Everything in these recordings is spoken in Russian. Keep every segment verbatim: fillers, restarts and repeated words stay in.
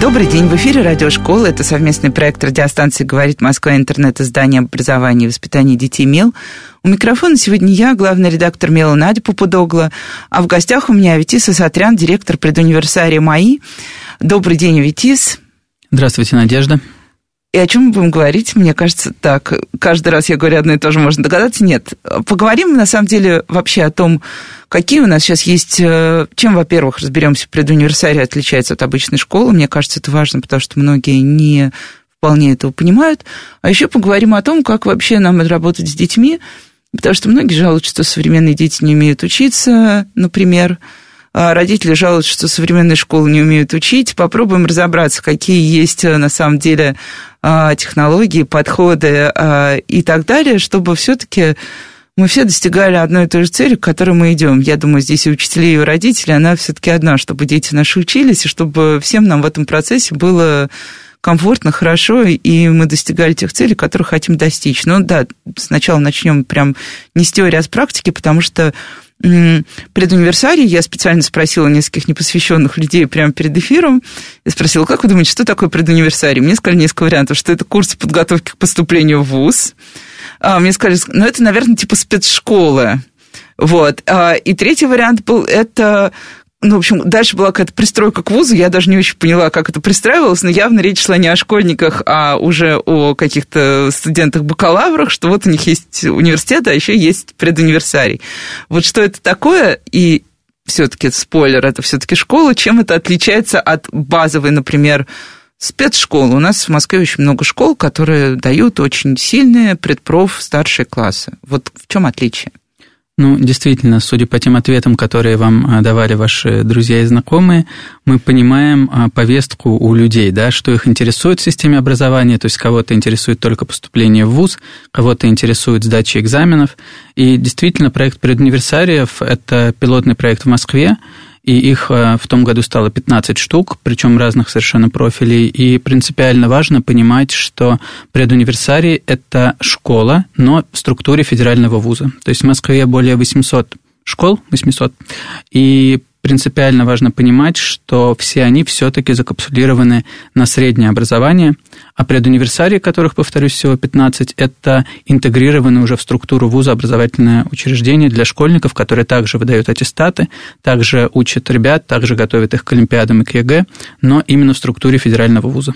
Добрый день, в эфире Радиошкола. Это совместный проект радиостанции «Говорит Москва», интернет-издание образования и воспитания детей «МЕЛ». У микрофона сегодня я, главный редактор «МЕЛа» Надя Попудогла, а в гостях у меня Аветис Асатрян, директор предуниверсария МАИ. Добрый день, Аветис. Здравствуйте, Надежда. И о чем мы будем говорить? Мне кажется, так, каждый раз я говорю одно и то же, можно догадаться. Нет, поговорим, на самом деле, вообще о том, какие у нас сейчас есть... Чем, во-первых, разберемся, предуниверсарий отличается от обычной школы. Мне кажется, это важно, потому что многие не вполне этого понимают. А еще поговорим о том, как вообще нам работать с детьми, потому что многие жалуются, что современные дети не умеют учиться, например. Родители жалуются, что современные школы не умеют учить. Попробуем разобраться, какие есть на самом деле технологии, подходы и так далее, чтобы все-таки мы все достигали одной и той же цели, к которой мы идем. Я думаю, здесь и учителей, и родителей она все-таки одна, чтобы дети наши учились, и чтобы всем нам в этом процессе было комфортно, хорошо, и мы достигали тех целей, которых хотим достичь. Ну да, сначала начнем прям не с теории, а с практики, потому что предуниверсарий, я специально спросила нескольких непосвященных людей прямо перед эфиром, я спросила, как вы думаете, что такое предуниверсарий? Мне сказали несколько вариантов, что это курсы подготовки к поступлению в ВУЗ. Мне сказали, ну, это, наверное, типа спецшколы. Вот. И третий вариант был, это... Ну, в общем, дальше была какая-то пристройка к вузу, я даже не очень поняла, как это пристраивалось, но явно речь шла не о школьниках, а уже о каких-то студентах-бакалаврах, что вот у них есть университет, а еще есть предуниверсарий. Вот что это такое, и все-таки спойлер, это все-таки школа, чем это отличается от базовой, например, спецшколы? У нас в Москве очень много школ, которые дают очень сильные предпроф старшие классы. Вот в чем отличие? Ну, действительно, судя по тем ответам, которые вам давали ваши друзья и знакомые, мы понимаем повестку у людей, да, что их интересует в системе образования, то есть кого-то интересует только поступление в вуз, кого-то интересует сдача экзаменов. И действительно, проект предуниверсариев – это пилотный проект в Москве, и их в том году стало пятнадцать штук, причем разных совершенно профилей. И принципиально важно понимать, что предуниверсарий – это школа, но в структуре федерального вуза. То есть в Москве более восемьсот школ, восемьсот, и принципиально важно понимать, что все они все-таки закапсулированы на среднее образование, а предуниверсарии, которых, повторюсь, всего пятнадцать, это интегрированы уже в структуру вуза образовательное учреждение для школьников, которые также выдают аттестаты, также учат ребят, также готовят их к олимпиадам и к ЕГЭ, но именно в структуре федерального вуза.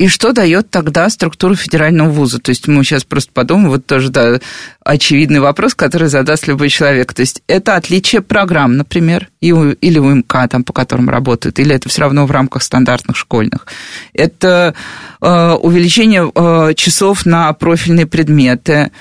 И что дает тогда структура федерального вуза? То есть мы сейчас просто подумаем, вот тоже да, очевидный вопрос, который задаст любой человек. То есть это отличие программ, например, или у МК, там, по которым работают, или это все равно в рамках стандартных школьных. Это э, увеличение э, часов на профильные предметы.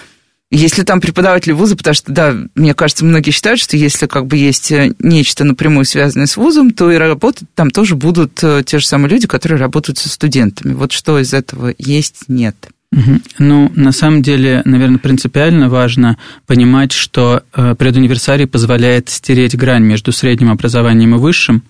Если там преподаватели вуза, потому что, да, мне кажется, многие считают, что если как бы есть нечто напрямую связанное с вузом, то и работать там тоже будут те же самые люди, которые работают со студентами. Вот что из этого есть, нет. Угу. Ну, на самом деле, наверное, принципиально важно понимать, что предуниверсарий позволяет стереть грань между средним образованием и высшим,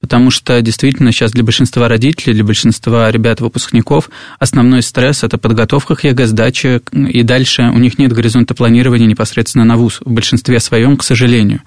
потому что действительно сейчас для большинства родителей, для большинства ребят-выпускников основной стресс – это подготовка к ЕГЭ, сдача, и дальше у них нет горизонта планирования непосредственно на вуз, в большинстве своем, к сожалению.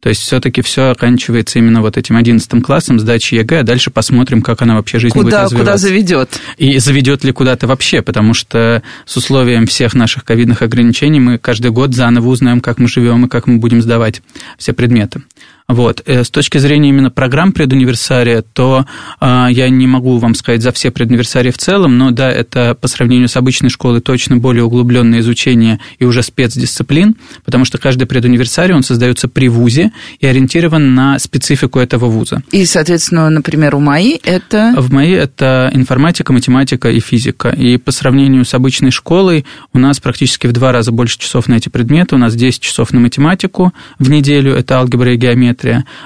То есть все-таки все оканчивается именно вот этим одиннадцатым классом, сдачей ЕГЭ, а дальше посмотрим, как она вообще жизнь куда, будет развиваться. Куда заведет. И заведет ли куда-то вообще, потому что с условием всех наших ковидных ограничений мы каждый год заново узнаем, как мы живем и как мы будем сдавать все предметы. Вот. С точки зрения именно программ предуниверсария, то э, я не могу вам сказать за все предуниверсарии в целом, но да, это по сравнению с обычной школой точно более углубленное изучение и уже спецдисциплин, потому что каждый предуниверсарий, он создается при вузе и ориентирован на специфику этого вуза. И, соответственно, например, у МАИ это? В МАИ это информатика, математика и физика. И по сравнению с обычной школой у нас практически в два раза больше часов на эти предметы. У нас десять часов на математику в неделю, это алгебра и геометрия,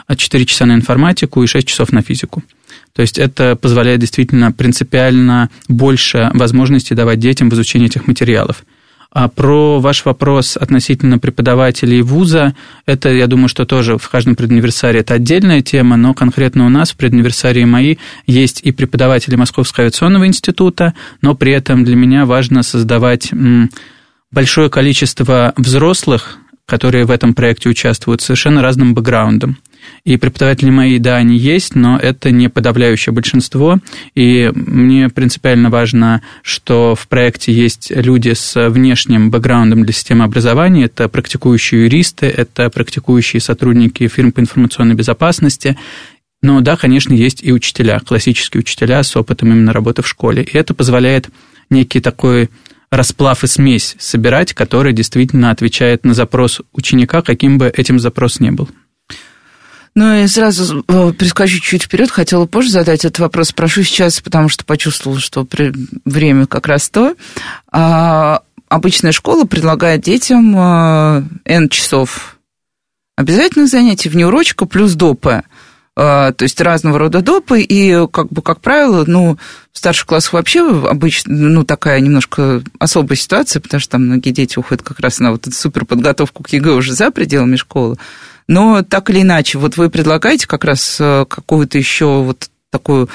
а четыре часа на информатику и шесть часов на физику. То есть это позволяет действительно принципиально больше возможностей давать детям в изучении этих материалов. А про ваш вопрос относительно преподавателей вуза, это, я думаю, что тоже в каждом предуниверсарии это отдельная тема, но конкретно у нас в предуниверсарии мои есть и преподаватели Московского авиационного института, но при этом для меня важно создавать большое количество взрослых, которые в этом проекте участвуют, с совершенно разным бэкграундом. И преподаватели мои, да, они есть, но это не подавляющее большинство. И мне принципиально важно, что в проекте есть люди с внешним бэкграундом для системы образования. Это практикующие юристы, это практикующие сотрудники фирм по информационной безопасности. Но да, конечно, есть и учителя, классические учителя с опытом именно работы в школе. И это позволяет некий такой расплав и смесь собирать, который действительно отвечает на запрос ученика, каким бы этим запрос ни был. Ну и сразу перескочу чуть вперед, хотела позже задать этот вопрос. Спрошу сейчас, потому что почувствовала, что время как раз то. А, обычная школа предлагает детям N часов обязательных занятий, внеурочка плюс допы. То есть разного рода допы, и, как бы, как правило, ну, в старших классах вообще обычно, ну, такая немножко особая ситуация, потому что там многие дети уходят как раз на вот эту суперподготовку к ЕГЭ уже за пределами школы. Но так или иначе, вот вы предлагаете как раз какую-то еще вот такую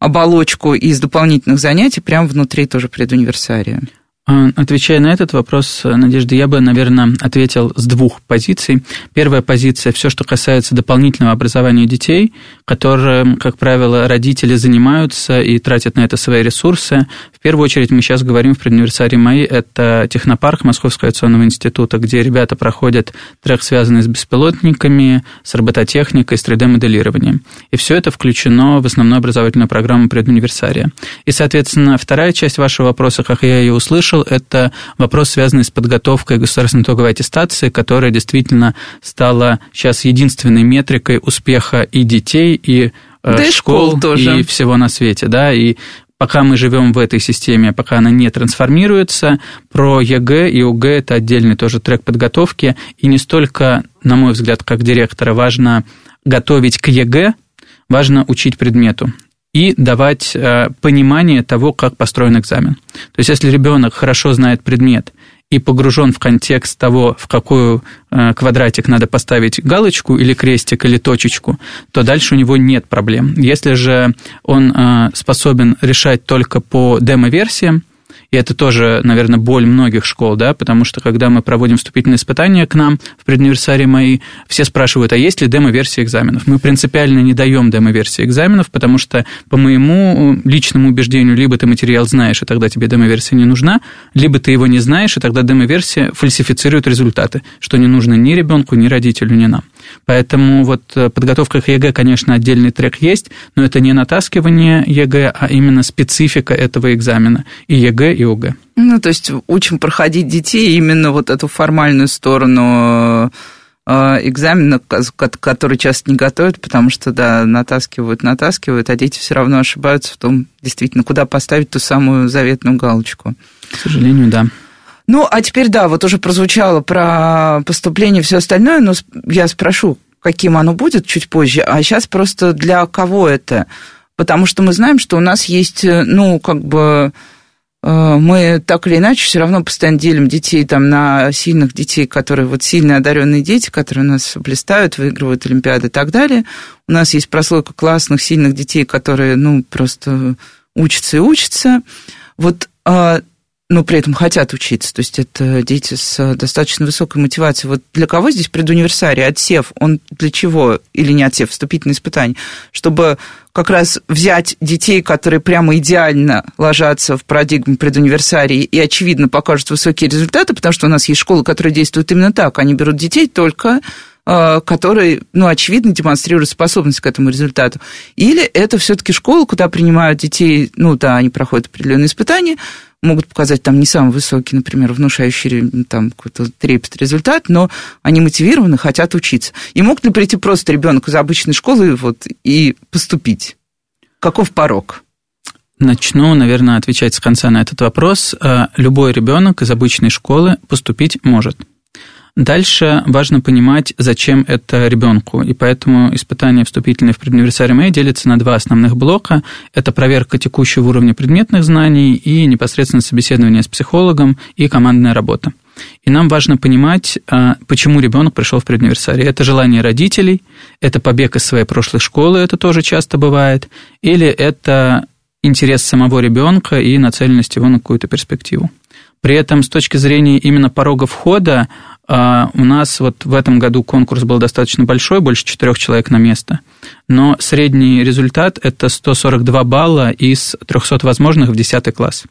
оболочку из дополнительных занятий прямо внутри тоже предуниверсария. Отвечая на этот вопрос, Надежда, я бы, наверное, ответил с двух позиций. Первая позиция – все, что касается дополнительного образования детей, которым, как правило, родители занимаются и тратят на это свои ресурсы. В первую очередь мы сейчас говорим в предуниверсарии мои – это технопарк Московского авиационного института, где ребята проходят трек, связанный с беспилотниками, с робототехникой, с три дэ моделированием. И все это включено в основную образовательную программу предуниверсария. И, соответственно, вторая часть вашего вопроса, как я ее услышал, это вопрос, связанный с подготовкой государственной итоговой аттестации, которая действительно стала сейчас единственной метрикой успеха и детей, и да школ, тоже. И всего на свете. Да? И пока мы живем в этой системе, пока она не трансформируется, про ЕГЭ и ОГЭ – это отдельный тоже трек подготовки. И не столько, на мой взгляд, как директора, важно готовить к ЕГЭ, важно учить предмету и давать понимание того, как построен экзамен. То есть, если ребенок хорошо знает предмет и погружен в контекст того, в какую квадратик надо поставить галочку или крестик, или точечку, то дальше у него нет проблем. Если же он способен решать только по демо-версиям, и это тоже, наверное, боль многих школ, да, потому что, когда мы проводим вступительные испытания к нам в предуниверсарии мои, все спрашивают, а есть ли демо-версия экзаменов? Мы принципиально не даем демо-версии экзаменов, потому что, по моему личному убеждению, либо ты материал знаешь, и тогда тебе демо-версия не нужна, либо ты его не знаешь, и тогда демо-версия фальсифицирует результаты, что не нужно ни ребенку, ни родителю, ни нам. Поэтому вот подготовка к ЕГЭ, конечно, отдельный трек есть, но это не натаскивание ЕГЭ, а именно специфика этого экзамена. И ЕГЭ, и ОГЭ. Ну, то есть учим проходить детей именно вот эту формальную сторону экзамена, который часто не готовят, потому что, да, натаскивают, натаскивают, а дети все равно ошибаются в том, действительно, куда поставить ту самую заветную галочку. К сожалению, да. Ну, а теперь, да, вот уже прозвучало про поступление и все остальное, но я спрошу, каким оно будет чуть позже, а сейчас просто для кого это? Потому что мы знаем, что у нас есть, ну, как бы, мы так или иначе все равно постоянно делим детей там на сильных детей, которые вот сильно одаренные дети, которые у нас блистают, выигрывают олимпиады и так далее. У нас есть прослойка классных, сильных детей, которые, ну, просто учатся и учатся. Вот... но при этом хотят учиться, то есть это дети с достаточно высокой мотивацией. Вот для кого здесь предуниверсарий? Отсев, он для чего? Или не отсев, вступительные испытания? Чтобы как раз взять детей, которые прямо идеально ложатся в парадигму предуниверсарии и, очевидно, покажут высокие результаты, потому что у нас есть школы, которые действуют именно так. Они берут детей только, которые, ну, очевидно, демонстрируют способность к этому результату. Или это все-таки школа, куда принимают детей, ну, да, они проходят определенные испытания, могут показать там не самый высокий, например, внушающий там какой-то трепет результат, но они мотивированы, хотят учиться. И мог ли прийти просто ребенок из обычной школы вот, и поступить? Каков порог? Начну, наверное, отвечать с конца на этот вопрос. Любой ребенок из обычной школы поступить может. Дальше важно понимать, зачем это ребенку. И поэтому испытания вступительные в предуниверсарий МЭ делятся на два основных блока. Это проверка текущего уровня предметных знаний и непосредственно собеседование с психологом и командная работа. И нам важно понимать, почему ребенок пришел в предуниверсарий. Это желание родителей, это побег из своей прошлой школы, это тоже часто бывает, или это интерес самого ребенка и нацеленность его на какую-то перспективу. При этом с точки зрения именно порога входа у нас вот в этом году конкурс был достаточно большой, больше четырех человек на место, но средний результат – это сто сорок два балла из трехсот возможных в десятый класс.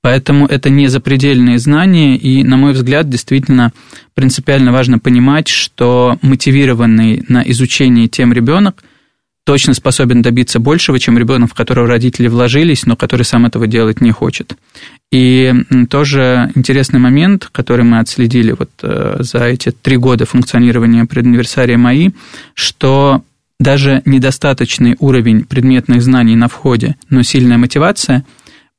Поэтому это не запредельные знания, и, на мой взгляд, действительно принципиально важно понимать, что мотивированный на изучение тем ребенок точно способен добиться большего, чем ребенок, в которого родители вложились, но который сам этого делать не хочет. И тоже интересный момент, который мы отследили вот за эти три года функционирования предуниверсария МАИ, что даже недостаточный уровень предметных знаний на входе, но сильная мотивация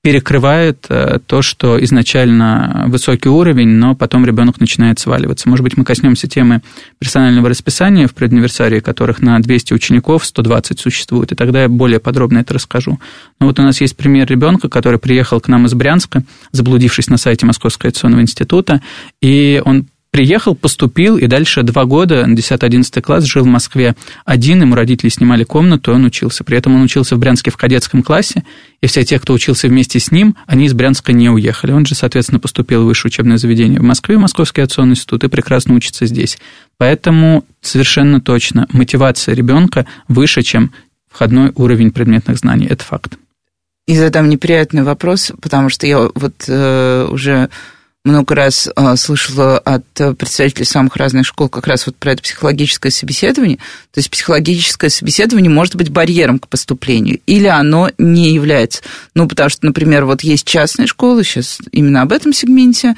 перекрывает то, что изначально высокий уровень, но потом ребенок начинает сваливаться. Может быть, мы коснемся темы персонального расписания в предуниверсарии, которых на двести учеников сто двадцать существует, и тогда я более подробно это расскажу. Но вот у нас есть пример ребенка, который приехал к нам из Брянска, заблудившись на сайте Московского авиационного института, и он приехал, поступил, и дальше два года, десятый-одиннадцатый класс, жил в Москве один, ему родители снимали комнату, и он учился. При этом он учился в Брянске в кадетском классе, и все те, кто учился вместе с ним, они из Брянска не уехали. Он же, соответственно, поступил в высшее учебное заведение в Москве, в Московский авиационный институт, и прекрасно учится здесь. Поэтому совершенно точно мотивация ребенка выше, чем входной уровень предметных знаний. Это факт. И задам неприятный вопрос, потому что я вот э, уже... много раз слышала от представителей самых разных школ как раз вот про это психологическое собеседование. То есть психологическое собеседование может быть барьером к поступлению, или оно не является. Ну, потому что, например, вот есть частные школы, сейчас именно об этом сегменте,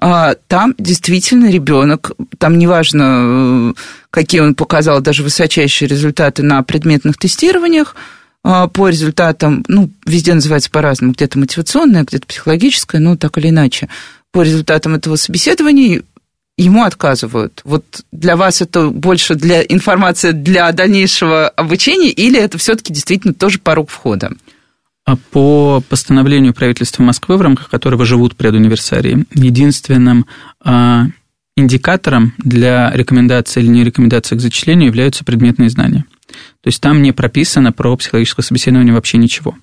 там действительно ребенок, там неважно, какие он показал, даже высочайшие результаты на предметных тестированиях, по результатам, ну, везде называется по-разному, где-то мотивационное, где-то психологическое, ну, так или иначе. По результатам этого собеседования ему отказывают. Вот для вас это больше для информации для дальнейшего обучения, или это все-таки действительно тоже порог входа? По постановлению правительства Москвы, в рамках которого живут предуниверсарии, единственным индикатором для рекомендации или не рекомендации к зачислению являются предметные знания. То есть там не прописано про психологическое собеседование вообще ничего.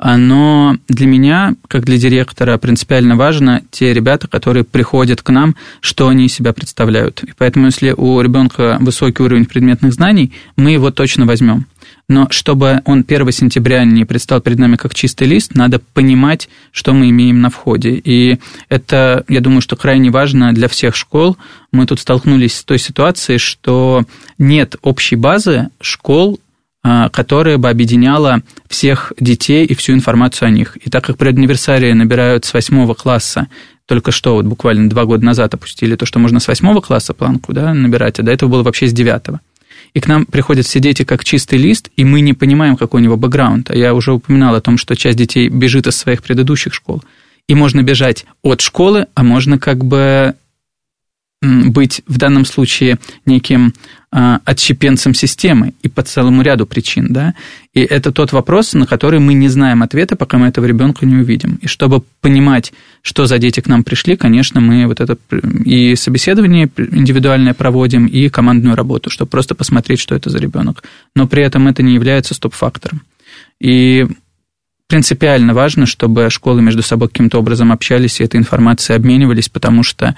Но для меня, как для директора, принципиально важно те ребята, которые приходят к нам, что они из себя представляют. И поэтому, если у ребенка высокий уровень предметных знаний, мы его точно возьмем. Но чтобы он первого сентября не предстал перед нами как чистый лист, надо понимать, что мы имеем на входе. И это, я думаю, что крайне важно для всех школ. Мы тут столкнулись с той ситуацией, что нет общей базы школ, которая бы объединяла всех детей и всю информацию о них. И так как предуниверсарии набирают с восьмого класса, только что вот буквально два года назад опустили то, что можно с восьмого класса планку, да, набирать, а до этого было вообще с девятого. И к нам приходят все дети как чистый лист, и мы не понимаем, какой у него бэкграунд. А я уже упоминал о том, что часть детей бежит из своих предыдущих школ. И можно бежать от школы, а можно как бы быть в данном случае неким а, отщепенцем системы и по целому ряду причин, да, и это тот вопрос, на который мы не знаем ответа, пока мы этого ребенка не увидим. И чтобы понимать, что за дети к нам пришли, конечно, мы вот это и собеседование индивидуальное проводим, и командную работу, чтобы просто посмотреть, что это за ребенок. Но при этом это не является стоп-фактором. И принципиально важно, чтобы школы между собой каким-то образом общались и этой информацией обменивались, потому что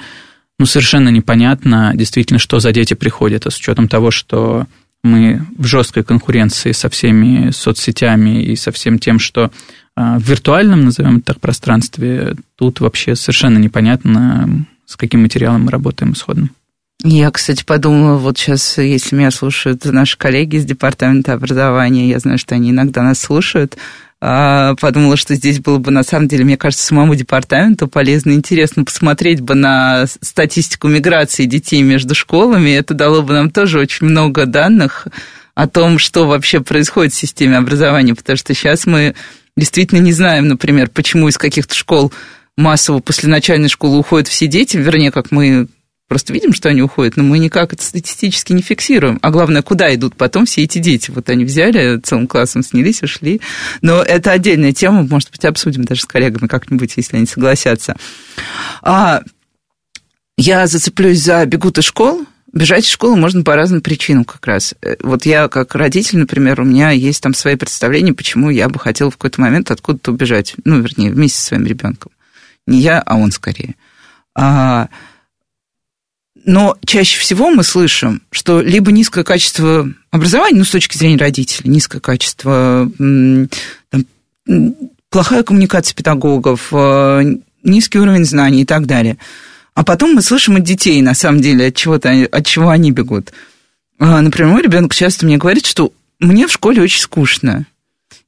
Ну, совершенно непонятно, действительно, что за дети приходят, а с учетом того, что мы в жесткой конкуренции со всеми соцсетями и со всем тем, что в виртуальном, назовем это так, пространстве, тут вообще совершенно непонятно, с каким материалом мы работаем исходным. Я, кстати, подумала, вот сейчас, если меня слушают наши коллеги из департамента образования, я знаю, что они иногда нас слушают, подумала, что здесь было бы, на самом деле, мне кажется, самому департаменту полезно и интересно посмотреть бы на статистику миграции детей между школами. Это дало бы нам тоже очень много данных о том, что вообще происходит в системе образования, потому что сейчас мы действительно не знаем, например, почему из каких-то школ массово после начальной школы уходят все дети, вернее, как мы просто видим, что они уходят, но мы никак это статистически не фиксируем. А главное, куда идут потом все эти дети? Вот они взяли, целым классом снялись, ушли. Но это отдельная тема, может быть, обсудим даже с коллегами как-нибудь, если они согласятся. А я зацеплюсь за «бегут из школ». Бежать из школы можно по разным причинам как раз. Вот я как родитель, например, у меня есть там свои представления, почему я бы хотела в какой-то момент откуда-то убежать. Ну, вернее, вместе со своим ребенком. Не я, а он скорее. Но чаще всего мы слышим, что либо низкое качество образования, ну, с точки зрения родителей, низкое качество, там, плохая коммуникация педагогов, низкий уровень знаний и так далее. А потом мы слышим от детей, на самом деле, от, чего-то, от чего они бегут. Например, мой ребенок часто мне говорит, что мне в школе очень скучно.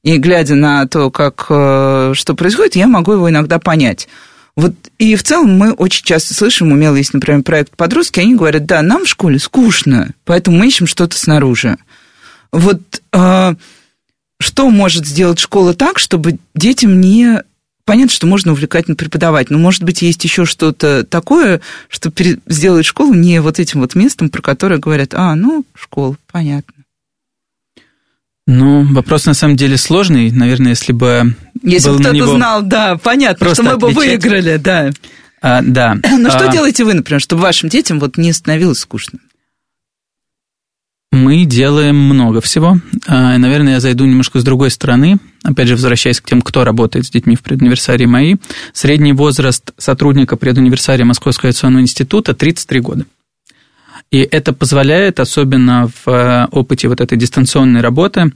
И глядя на то, как, что происходит, я могу его иногда понять. Вот, и в целом мы очень часто слышим, у МЕЛа есть, например, проект «Подростки», они говорят, да, нам в школе скучно, поэтому мы ищем что-то снаружи. Вот что может сделать школа так, чтобы детям не... Понятно, что можно увлекательно преподавать, но, может быть, есть еще что-то такое, что сделает школу не вот этим вот местом, про которое говорят, а, ну, школа, понятно. Ну, вопрос, на самом деле, сложный. Наверное, если бы... Если бы кто-то знал, да, понятно, что мы бы выиграли, да. А, да. Но а... что делаете вы, например, чтобы вашим детям вот не становилось скучно? Мы делаем много всего. Наверное, я зайду немножко с другой стороны. Опять же, возвращаясь к тем, кто работает с детьми в предуниверсарии МАИ. Средний возраст сотрудника предуниверсария Московского авиационного института – тридцать три года. И это позволяет, особенно в опыте вот этой дистанционной работы,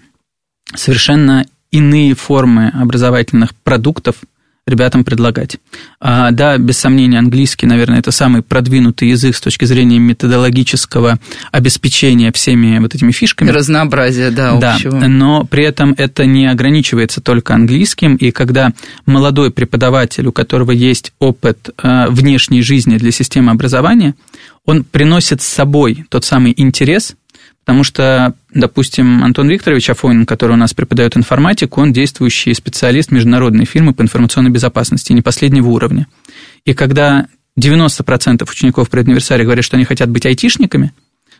совершенно иные формы образовательных продуктов ребятам предлагать. А, да, без сомнения, английский, наверное, это самый продвинутый язык с точки зрения методологического обеспечения всеми вот этими фишками. Разнообразие, да, общего. Да, но при этом это не ограничивается только английским, и когда молодой преподаватель, у которого есть опыт внешней жизни для системы образования, он приносит с собой тот самый интерес, потому что, допустим, Антон Викторович Афонин, который у нас преподает информатику, он действующий специалист международной фирмы по информационной безопасности, не последнего уровня. И когда девяносто процентов учеников предуниверсария говорят, что они хотят быть айтишниками,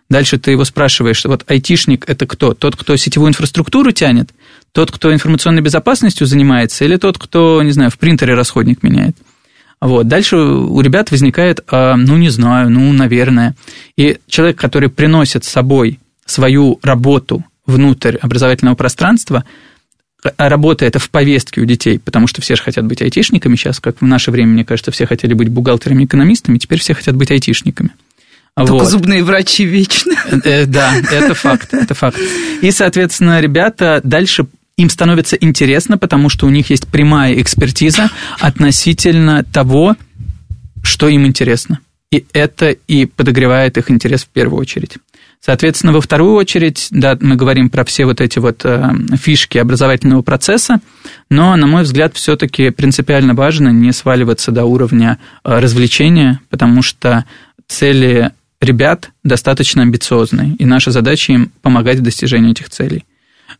дальше ты его спрашиваешь, вот айтишник – это кто? Тот, кто сетевую инфраструктуру тянет? Тот, кто информационной безопасностью занимается? Или тот, кто, не знаю, в принтере расходник меняет? Вот. Дальше у ребят возникает, ну, не знаю, ну, наверное. И человек, который приносит с собой свою работу внутрь образовательного пространства, работа это в повестке у детей, потому что все же хотят быть айтишниками сейчас, как в наше время, мне кажется, все хотели быть бухгалтерами, экономистами, теперь все хотят быть айтишниками. Только вот. Зубные врачи вечно. Да, это факт, это факт. И, соответственно, ребята дальше... Им становится интересно, потому что у них есть прямая экспертиза относительно того, что им интересно. И это и подогревает их интерес в первую очередь. Соответственно, во вторую очередь, да, мы говорим про все вот эти вот э, фишки образовательного процесса, но, на мой взгляд, все-таки принципиально важно не сваливаться до уровня э, развлечения, потому что цели ребят достаточно амбициозны, и наша задача им помогать в достижении этих целей.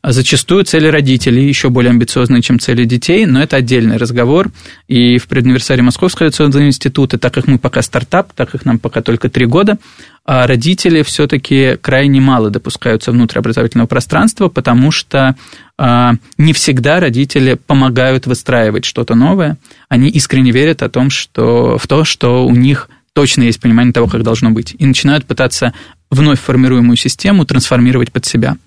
Зачастую цели родителей еще более амбициозные, чем цели детей, но это отдельный разговор. И в предуниверсарии Московского авиационного института, так как мы пока стартап, так как нам пока только три года, родители все-таки крайне мало допускаются внутрь образовательного пространства, потому что не всегда родители помогают выстраивать что-то новое. Они искренне верят о том, что, в то, что у них точно есть понимание того, как должно быть, и начинают пытаться вновь формируемую систему трансформировать под себя.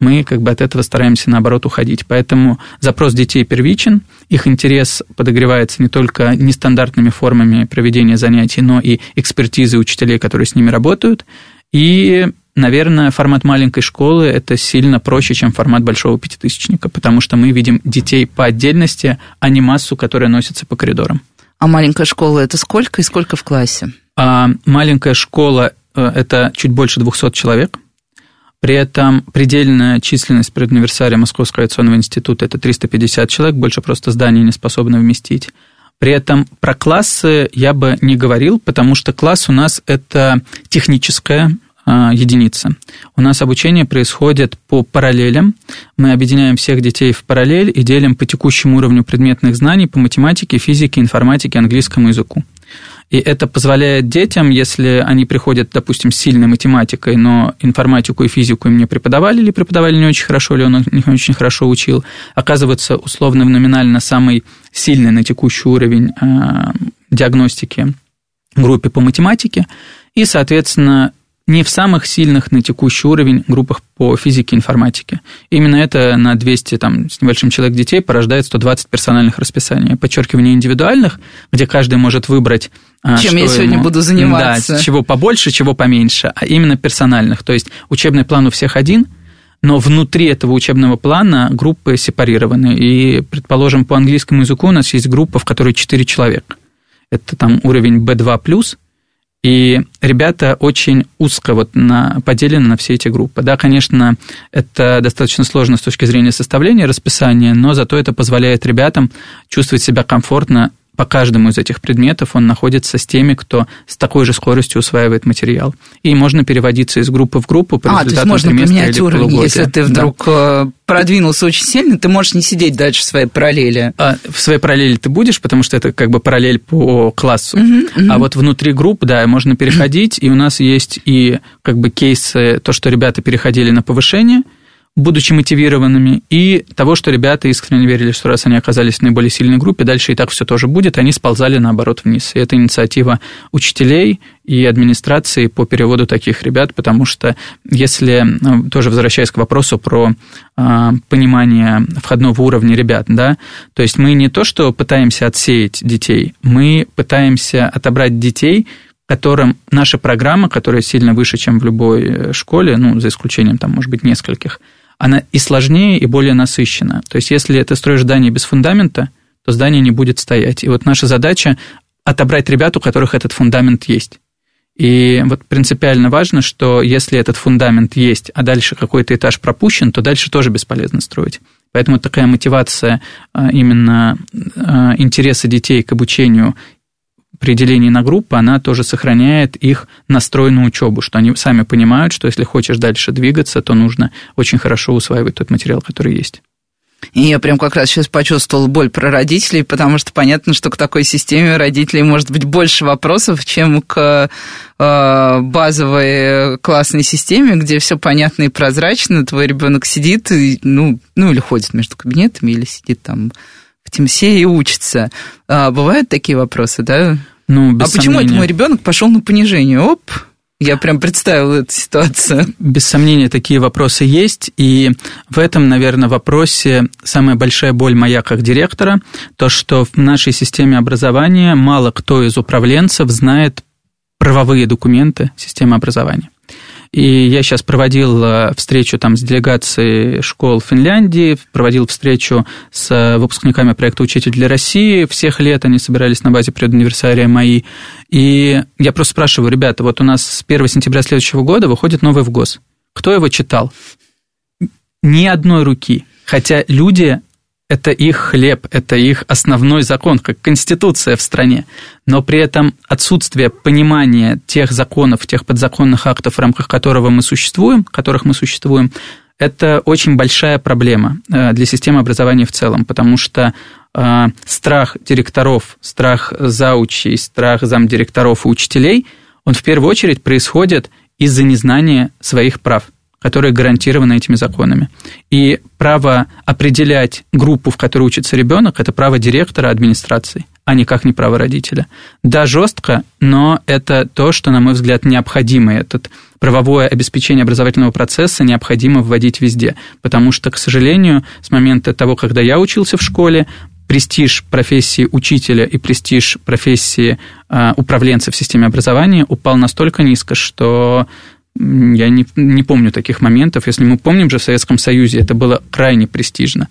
Мы как бы от этого стараемся, наоборот, уходить. Поэтому запрос детей первичен, их интерес подогревается не только нестандартными формами проведения занятий, но и экспертизой учителей, которые с ними работают. И, наверное, формат маленькой школы – это сильно проще, чем формат большого пятитысячника, потому что мы видим детей по отдельности, а не массу, которая носится по коридорам. А маленькая школа – это сколько и сколько в классе? А маленькая школа – это чуть больше двухсот человек. При этом предельная численность предуниверсария Московского авиационного института – это триста пятьдесят человек, больше просто здание не способно вместить. При этом про классы я бы не говорил, потому что класс у нас – это техническая а, единица. У нас обучение происходит по параллелям. Мы объединяем всех детей в параллель и делим по текущему уровню предметных знаний по математике, физике, информатике, английскому языку. И это позволяет детям, если они приходят, допустим, с сильной математикой, но информатику и физику им не преподавали, или преподавали не очень хорошо, или он не очень хорошо учил, оказываться условно номинально самый сильный на текущий уровень диагностики группе по математике и, соответственно, не в самых сильных на текущий уровень группах по физике и информатике. Именно это на двести там, с небольшим человек детей порождает сто двадцать персональных расписаний. Подчеркивание индивидуальных, где каждый может выбрать... Чем я сегодня ему, буду заниматься. Да, чего побольше, чего поменьше, а именно персональных. То есть учебный план у всех один, но внутри этого учебного плана группы сепарированы. И, предположим, по английскому языку у нас есть группа, в которой четыре человека. Это там уровень би два плюс, и ребята очень узко вот на, поделены на все эти группы. Да, конечно, это достаточно сложно с точки зрения составления расписания, но зато это позволяет ребятам чувствовать себя комфортно по каждому из этих предметов. Он находится с теми, кто с такой же скоростью усваивает материал. И можно переводиться из группы в группу по а, результатам триместра или полугодия. А, то есть можно поменять уровень, если ты вдруг... Да. Продвинулся очень сильно, ты можешь не сидеть дальше в своей параллели. А в своей параллели ты будешь, потому что это как бы параллель по классу. Uh-huh, uh-huh. А вот внутри групп, да, можно переходить, и у нас есть и как бы кейсы, то, что ребята переходили на повышение, будучи мотивированными, и того, что ребята искренне верили, что раз они оказались в наиболее сильной группе, дальше и так все тоже будет, они сползали наоборот вниз. И это инициатива учителей и администрации по переводу таких ребят, потому что если, тоже возвращаясь к вопросу про а, понимание входного уровня ребят, да, то есть мы не то, что пытаемся отсеять детей, мы пытаемся отобрать детей, которым наша программа, которая сильно выше, чем в любой школе, ну, за исключением, там, может быть, нескольких, она и сложнее, и более насыщена. То есть, если ты строишь здание без фундамента, то здание не будет стоять. И вот наша задача – отобрать ребят, у которых этот фундамент есть. И вот принципиально важно, что если этот фундамент есть, а дальше какой-то этаж пропущен, то дальше тоже бесполезно строить. Поэтому такая мотивация именно интереса детей к обучению при делении на группы, она тоже сохраняет их настрой на учебу, что они сами понимают, что если хочешь дальше двигаться, то нужно очень хорошо усваивать тот материал, который есть. И я прям как раз сейчас почувствовала боль про родителей, потому что понятно, что к такой системе родителей может быть больше вопросов, чем к базовой классной системе, где все понятно и прозрачно, твой ребенок сидит, и, ну, ну или ходит между кабинетами, или сидит там... в темсе и учится. А, бывают такие вопросы, да? Ну, без а почему сомнения. Это мой ребенок пошел на понижение? Оп, я прям представила эту ситуацию. Без сомнения, такие вопросы есть, и в этом, наверное, вопросе самая большая боль моя как директора, то, что в нашей системе образования мало кто из управленцев знает правовые документы системы образования. И я сейчас проводил встречу там, с делегацией школ Финляндии, проводил встречу с выпускниками проекта «Учитель для России». Всех лет они собирались на базе предуниверсария мои. И я просто спрашиваю, ребята, вот у нас с первого сентября следующего года выходит новый ФГОС. Кто его читал? Ни одной руки. Хотя люди... Это их хлеб, это их основной закон, как конституция в стране. Но при этом отсутствие понимания тех законов, тех подзаконных актов, в рамках которого мы существуем, которых мы существуем, это очень большая проблема для системы образования в целом, потому что страх директоров, страх заучей, страх замдиректоров и учителей, он в первую очередь происходит из-за незнания своих прав, которые гарантированы этими законами. И право определять группу, в которой учится ребенок, это право директора администрации, а никак не право родителя. Да, жестко, но это то, что, на мой взгляд, необходимо. Это правовое обеспечение образовательного процесса необходимо вводить везде, потому что, к сожалению, с момента того, когда я учился в школе, престиж профессии учителя и престиж профессии э, управленца в системе образования упал настолько низко, что... Я не, не помню таких моментов. Если мы помним же, в Советском Союзе это было крайне престижно.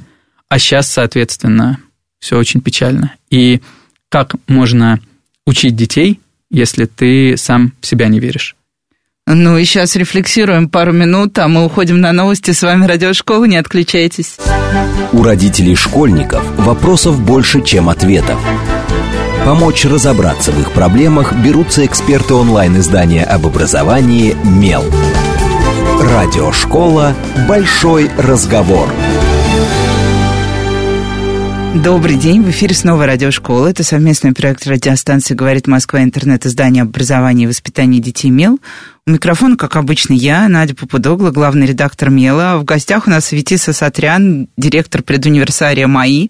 А сейчас, соответственно, все очень печально. И как можно учить детей, если ты сам в себя не веришь? Ну и сейчас рефлексируем пару минут, а мы уходим на новости. С вами Радиошкола, не отключайтесь. У родителей школьников вопросов больше, чем ответов. Помочь разобраться в их проблемах берутся эксперты онлайн-издания об образовании «МЕЛ». Радиошкола «Большой разговор». Добрый день, в эфире снова Радиошкола. Это совместный проект радиостанции «Говорит Москва», интернет-издание образования и воспитания детей МЕЛ. У микрофона, как обычно, я, Надя Попудогла, главный редактор МЕЛа. В гостях у нас Аветис Асатрян, директор предуниверсария МАИ.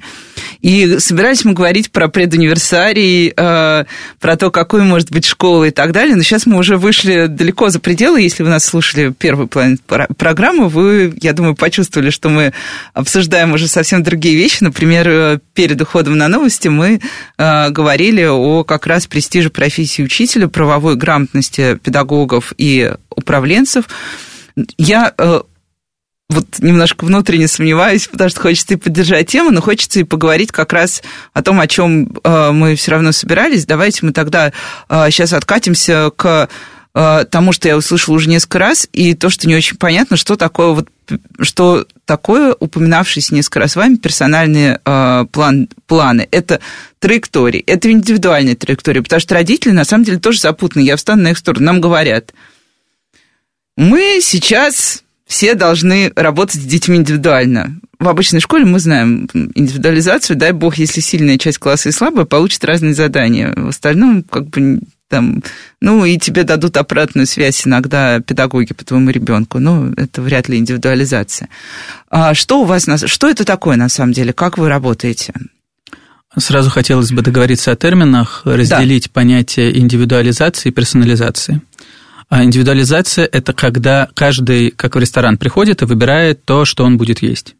И собирались мы говорить про предуниверсарий, про то, какой может быть школа и так далее. Но сейчас мы уже вышли далеко за пределы. Если вы нас слушали первую половину программы, вы, я думаю, почувствовали, что мы обсуждаем уже совсем другие вещи. Например, перед уходом на новости мы говорили о как раз престиже профессии учителя, правовой грамотности педагогов и управленцев. Я... Вот немножко внутренне сомневаюсь, потому что хочется и поддержать тему, но хочется и поговорить как раз о том, о чем мы все равно собирались. Давайте мы тогда сейчас откатимся к тому, что я услышала уже несколько раз, и то, что не очень понятно, что такое, вот, что такое упоминавшийся несколько раз вами персональные план, планы. Это траектории, это индивидуальные траектории, потому что родители на самом деле тоже запутаны. Я встану на их сторону. Нам говорят, мы сейчас... Все должны работать с детьми индивидуально. В обычной школе мы знаем индивидуализацию. Дай бог, если сильная часть класса и слабая, получат разные задания. В остальном, как бы, там... Ну, и тебе дадут обратную связь иногда педагоги по твоему ребенку. Но это вряд ли индивидуализация. А что у вас... На... Что это такое, на самом деле? Как вы работаете? Сразу хотелось бы договориться о терминах, разделить да. понятие индивидуализации и персонализации. А индивидуализация – это когда каждый, как в ресторан, приходит и выбирает то, что он будет есть.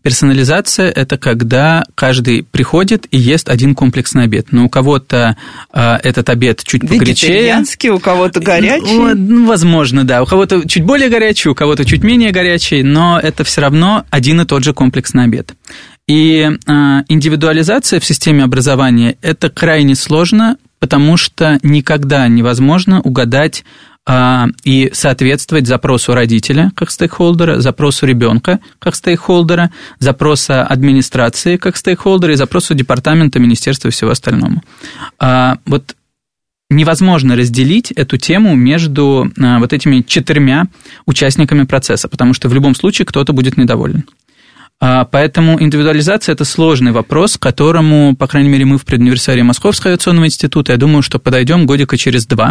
Персонализация – это когда каждый приходит и ест один комплексный обед. Но у кого-то а, этот обед чуть погорячее. Вегетарианский, у кого-то горячий. Ну, возможно, да. У кого-то чуть более горячий, у кого-то чуть менее горячий, но это все равно один и тот же комплексный обед. И а, индивидуализация в системе образования – это крайне сложно, потому что никогда невозможно угадать и соответствовать запросу родителя как стейкхолдера, запросу ребенка как стейкхолдера, запросу администрации как стейкхолдера и запросу департамента, министерства и всего остального. Вот невозможно разделить эту тему между вот этими четырьмя участниками процесса, потому что в любом случае кто-то будет недоволен. Поэтому индивидуализация – это сложный вопрос, к которому, по крайней мере, мы в предуниверсарии Московского авиационного института, я думаю, что подойдем годика через два.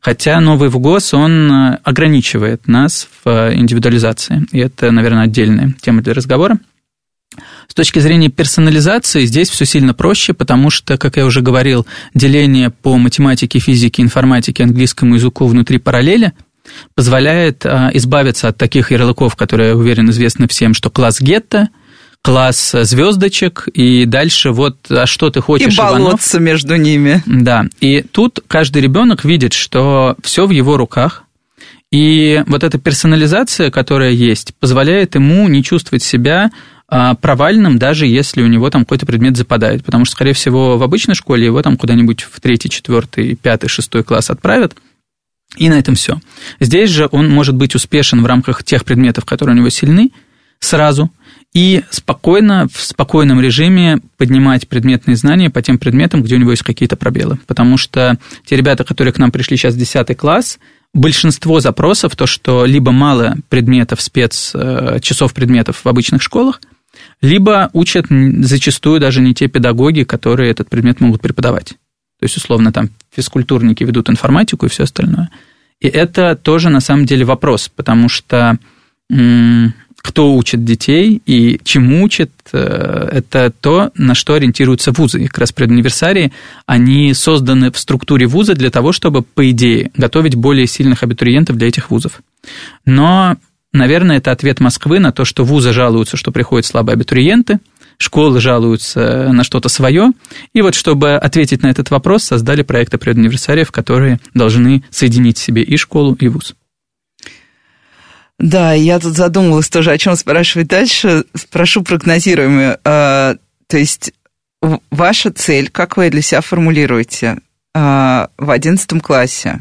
Хотя новый ФГОС, он ограничивает нас в индивидуализации. И это, наверное, отдельная тема для разговора. С точки зрения персонализации здесь все сильно проще, потому что, как я уже говорил, деление по математике, физике, информатике, английскому языку внутри параллели позволяет избавиться от таких ярлыков, которые, я уверен, известны всем, что класс гетто, класс звездочек, и дальше вот, а что ты хочешь, Иванов? И болотца Иванов. Между ними. Да, и тут каждый ребенок видит, что все в его руках, и вот эта персонализация, которая есть, позволяет ему не чувствовать себя провальным, даже если у него там какой-то предмет западает, потому что, скорее всего, в обычной школе его там куда-нибудь в третий, четвертый, пятый, шестой класс отправят, и на этом все. Здесь же он может быть успешен в рамках тех предметов, которые у него сильны, сразу, и спокойно, в спокойном режиме поднимать предметные знания по тем предметам, где у него есть какие-то пробелы. Потому что те ребята, которые к нам пришли сейчас в десятый класс, большинство запросов, то, что либо мало предметов, спец, часов предметов в обычных школах, либо учат зачастую даже не те педагоги, которые этот предмет могут преподавать. То есть, условно, там физкультурники ведут информатику и все остальное. И это тоже, на самом деле, вопрос, потому что... М- Кто учит детей и чему учит, это то, на что ориентируются вузы. И как раз предуниверсарии, они созданы в структуре вуза для того, чтобы, по идее, готовить более сильных абитуриентов для этих вузов. Но, наверное, это ответ Москвы на то, что вузы жалуются, что приходят слабые абитуриенты, школы жалуются на что-то свое. И вот, чтобы ответить на этот вопрос, создали проекты предуниверсариев, которые должны соединить в себе и школу, и вуз. Да, я тут задумалась тоже, о чем спрашивать дальше. Спрошу прогнозируемую. То есть ваша цель, как вы для себя формулируете, в одиннадцатом классе,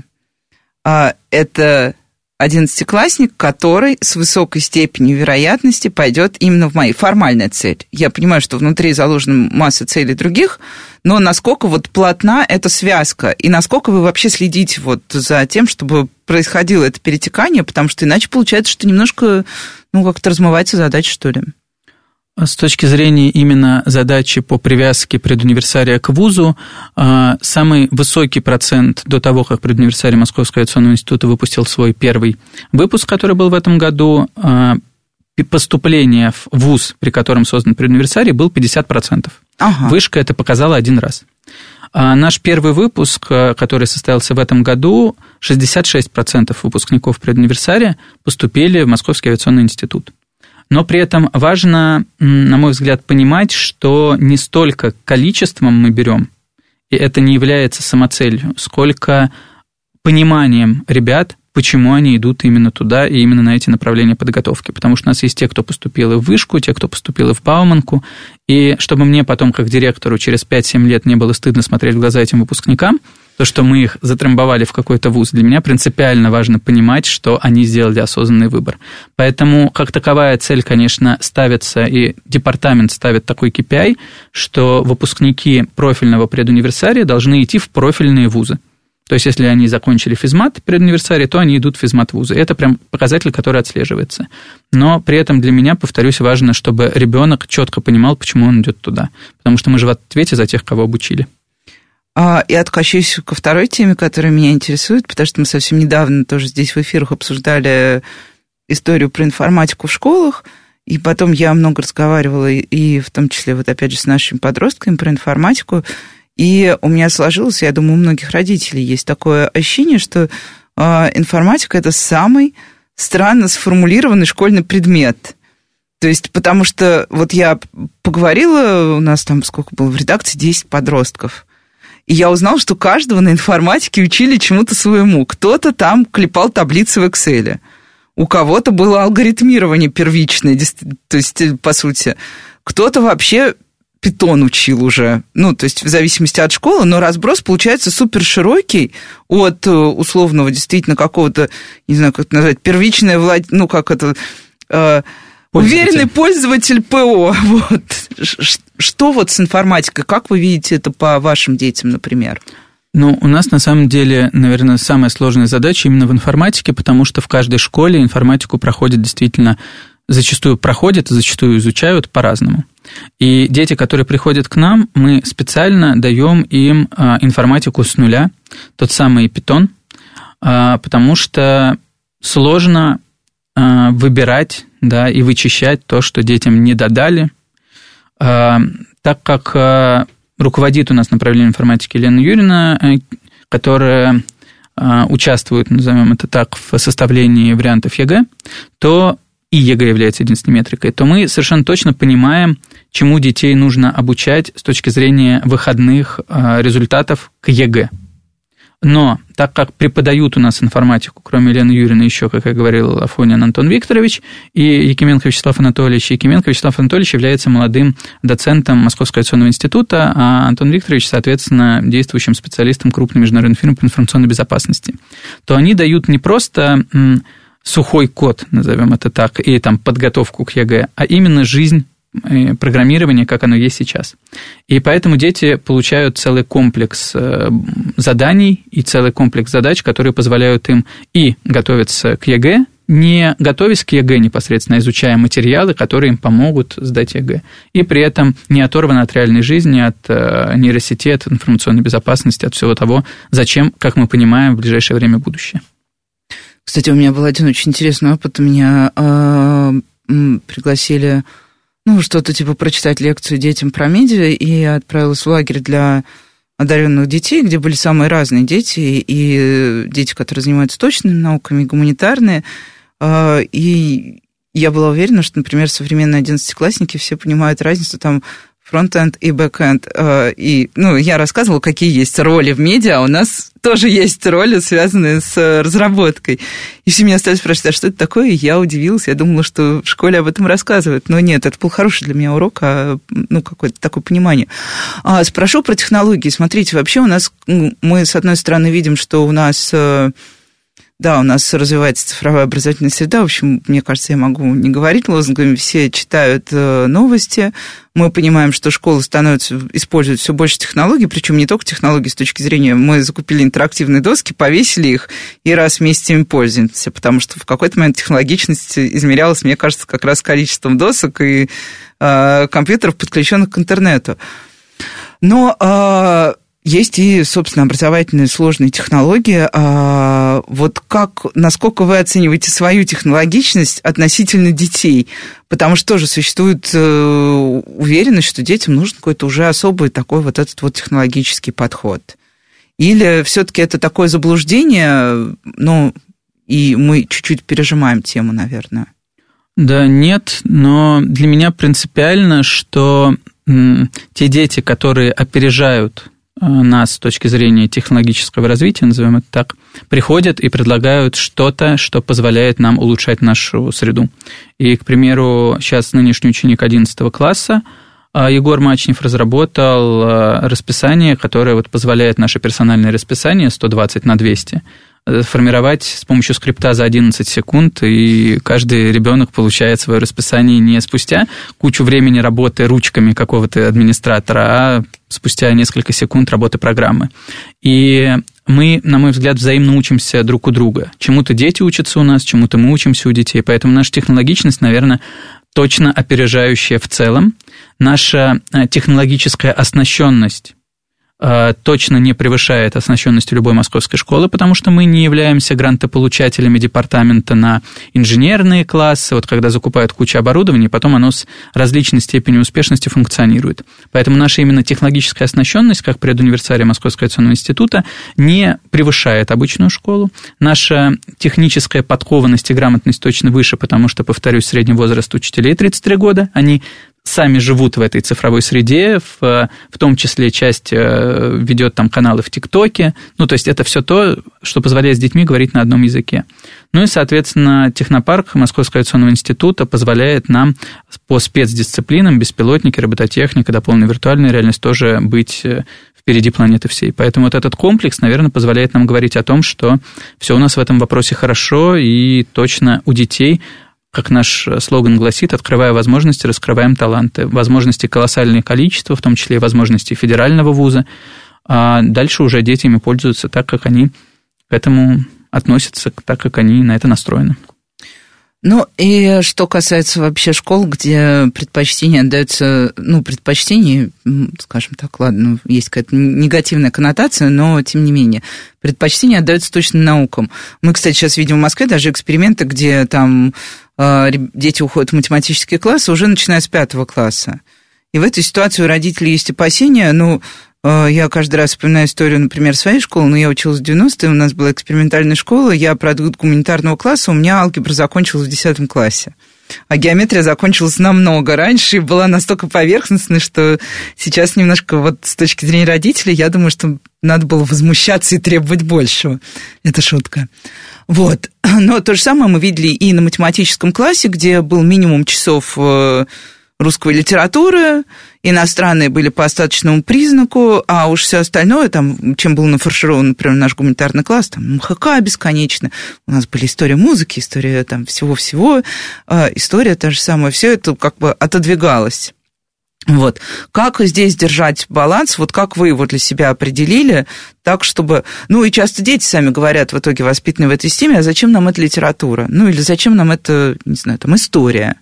это одиннадцатиклассник, который с высокой степенью вероятности пойдет именно в МАИ. Формальная цель. Я понимаю, что внутри заложена масса целей других, но насколько вот плотна эта связка, и насколько вы вообще следите вот за тем, чтобы происходило это перетекание, потому что иначе получается, что немножко, ну, как-то размывается задача, что ли. С точки зрения именно задачи по привязке предуниверсария к вузу, самый высокий процент до того, как предуниверсарий Московского авиационного института выпустил свой первый выпуск, который был в этом году, поступление в вуз, при котором создан предуниверсарий, был пятьдесят процентов. Ага. Вышка это показала один раз. А наш первый выпуск, который состоялся в этом году, шестьдесят шесть процентов выпускников предуниверсария поступили в Московский авиационный институт. Но при этом важно, на мой взгляд, понимать, что не столько количеством мы берем, и это не является самоцелью, сколько пониманием ребят, почему они идут именно туда и именно на эти направления подготовки. Потому что у нас есть те, кто поступил и в Вышку, те, кто поступил и в Бауманку. И чтобы мне потом, как директору, через пять-семь лет не было стыдно смотреть в глаза этим выпускникам, то, что мы их затрамбовали в какой-то вуз, для меня принципиально важно понимать, что они сделали осознанный выбор. Поэтому, как таковая цель, конечно, ставится, и департамент ставит такой кей пи ай, что выпускники профильного предуниверсария должны идти в профильные вузы. То есть, если они закончили физмат предуниверсарий, то они идут в физмат-вузы. Это прям показатель, который отслеживается. Но при этом для меня, повторюсь, важно, чтобы ребенок четко понимал, почему он идет туда. Потому что мы же в ответе за тех, кого обучили. Я откачусь ко второй теме, которая меня интересует, потому что мы совсем недавно тоже здесь в эфирах обсуждали историю про информатику в школах, и потом я много разговаривала, и в том числе, вот опять же, с нашими подростками про информатику, и у меня сложилось, я думаю, у многих родителей есть такое ощущение, что информатика – это самый странно сформулированный школьный предмет. То есть, потому что вот я поговорила, у нас там сколько было в редакции, десять подростков, и я узнала, что каждого на информатике учили чему-то своему. Кто-то там клепал таблицы в Excel. У кого-то было алгоритмирование первичное, то есть, по сути. Кто-то вообще Python учил уже. Ну, то есть, в зависимости от школы, но разброс получается суперширокий от условного действительно какого-то, не знаю, как это назвать, первичное влад... ну, как это... Э... Пользователь. Уверенный пользователь ПО. Вот. Что вот с информатикой? Как вы видите это по вашим детям, например? Ну, у нас на самом деле, наверное, самая сложная задача именно в информатике, потому что в каждой школе информатику проходит действительно, зачастую проходят, зачастую изучают по-разному. И дети, которые приходят к нам, мы специально даем им информатику с нуля, тот самый Python, потому что сложно выбирать, да, и вычищать то, что детям не додали. Так как руководит у нас направлением информатики Елена Юрьевна, которая участвует, назовем это так, в составлении вариантов ЕГЭ, то и ЕГЭ является единственной метрикой, то мы совершенно точно понимаем, чему детей нужно обучать с точки зрения выходных результатов к ЕГЭ. Но так как преподают у нас информатику, кроме Елены Юрьевны, еще, как я говорил, Афонин Антон Викторович и Екименко Вячеслав Анатольевич. Екименко Вячеслав Анатольевич является молодым доцентом Московского авиационного института, а Антон Викторович, соответственно, действующим специалистом крупной международной фирмы по информационной безопасности. То они дают не просто сухой код, назовем это так, и там подготовку к ЕГЭ, а именно жизнь программирование, как оно есть сейчас. И поэтому дети получают целый комплекс заданий и целый комплекс задач, которые позволяют им и готовиться к ЕГЭ, не готовясь к ЕГЭ непосредственно, изучая материалы, которые им помогут сдать ЕГЭ. И при этом не оторваны от реальной жизни, от нейросети, от информационной безопасности, от всего того, зачем, как мы понимаем, в ближайшее время будущее. Кстати, у меня был один очень интересный опыт. Меня пригласили... Ну, что-то типа прочитать лекцию детям про медиа, и я отправилась в лагерь для одаренных детей, где были самые разные дети, и дети, которые занимаются точными науками, и гуманитарные. И я была уверена, что, например, современные одиннадцатиклассники все понимают разницу там фронт-энд и бэк-энд. И, ну, я рассказывала, какие есть роли в медиа, а у нас тоже есть роли, связанные с разработкой. И все меня стали спрашивать, а что это такое? И я удивилась, я думала, что в школе об этом рассказывают. Но нет, это был хороший для меня урок, а, ну, какое-то такое понимание. А, спрошу про технологии. Смотрите, вообще у нас, мы, с одной стороны, видим, что у нас Да, у нас развивается цифровая образовательная среда. В общем, мне кажется, я могу не говорить лозунгами. Все читают новости. Мы понимаем, что школы становятся, используют все больше технологий, причем не только технологий с точки зрения, мы закупили интерактивные доски, повесили их и раз в месяц ими пользуемся, потому что в какой-то момент технологичность измерялась, мне кажется, как раз количеством досок и э, компьютеров, подключенных к интернету. Но э, есть и, собственно, образовательные сложные технологии. Э, вот как, насколько вы оцениваете свою технологичность относительно детей? Потому что тоже существует уверенность, что детям нужен какой-то уже особый такой вот этот вот технологический подход. Или все-таки это такое заблуждение, ну, и мы чуть-чуть пережимаем тему, наверное? Да, нет, но для меня принципиально, что те дети, которые опережают нас с точки зрения технологического развития, назовем это так, приходят и предлагают что-то, что позволяет нам улучшать нашу среду. И, к примеру, сейчас нынешний ученик одиннадцатого класса Егор Мачнев разработал расписание, которое вот позволяет наше персональное расписание сто двадцать на двести формировать с помощью скрипта за одиннадцать секунд, и каждый ребенок получает свое расписание не спустя кучу времени работы ручками какого-то администратора, а спустя несколько секунд работы программы. И мы, на мой взгляд, взаимно учимся друг у друга. Чему-то дети учатся у нас, чему-то мы учимся у детей, поэтому наша технологичность, наверное, точно опережающая в целом. Наша технологическая оснащенность точно не превышает оснащенность любой московской школы, потому что мы не являемся грантополучателями департамента на инженерные классы, вот когда закупают кучу оборудования, потом оно с различной степенью успешности функционирует. Поэтому наша именно технологическая оснащенность, как предуниверсарий Московского авиационного института, не превышает обычную школу. Наша техническая подкованность и грамотность точно выше, потому что, повторюсь, средний возраст учителей тридцать три года, они сами живут в этой цифровой среде, в, в том числе часть ведет там каналы в ТикТоке. Ну, то есть это все то, что позволяет с детьми говорить на одном языке. Ну и, соответственно, технопарк Московского авиационного института позволяет нам по спецдисциплинам, беспилотники, робототехника, дополненная виртуальная реальность тоже быть впереди планеты всей. Поэтому вот этот комплекс, наверное, позволяет нам говорить о том, что все у нас в этом вопросе хорошо, и точно у детей, как наш слоган гласит, открывая возможности, раскрываем таланты. Возможности колоссальное количество, в том числе и возможности федерального вуза. А дальше уже дети ими пользуются так, как они к этому относятся, так, как они на это настроены. Ну, и что касается вообще школ, где предпочтение отдается, ну, предпочтение, скажем так, ладно, есть какая-то негативная коннотация, но тем не менее, предпочтение отдается точно наукам. Мы, кстати, сейчас видим в Москве даже эксперименты, где там э, дети уходят в математические классы уже начиная с пятого класса. И в этой ситуации у родителей есть опасения, ну, я каждый раз вспоминаю историю, например, своей школы, но я училась в девяностые, у нас была экспериментальная школа, я продукт гуманитарного класса, у меня алгебра закончилась в десятом классе, а геометрия закончилась намного раньше и была настолько поверхностной, что сейчас немножко вот с точки зрения родителей, я думаю, что надо было возмущаться и требовать большего. Это шутка. Вот. Но то же самое мы видели и на математическом классе, где был минимум часов русской литературы, иностранные были по остаточному признаку, а уж все остальное, там, чем был нафарширован, например, наш гуманитарный класс, там, МХК бесконечно, у нас были история музыки, история там всего-всего, история та же самая, все это как бы отодвигалось. Вот. Как здесь держать баланс, вот как вы его для себя определили, так, чтобы... Ну, и часто дети сами говорят, в итоге воспитанные в этой системе, а зачем нам эта литература? Ну, или зачем нам эта, не знаю, там, история?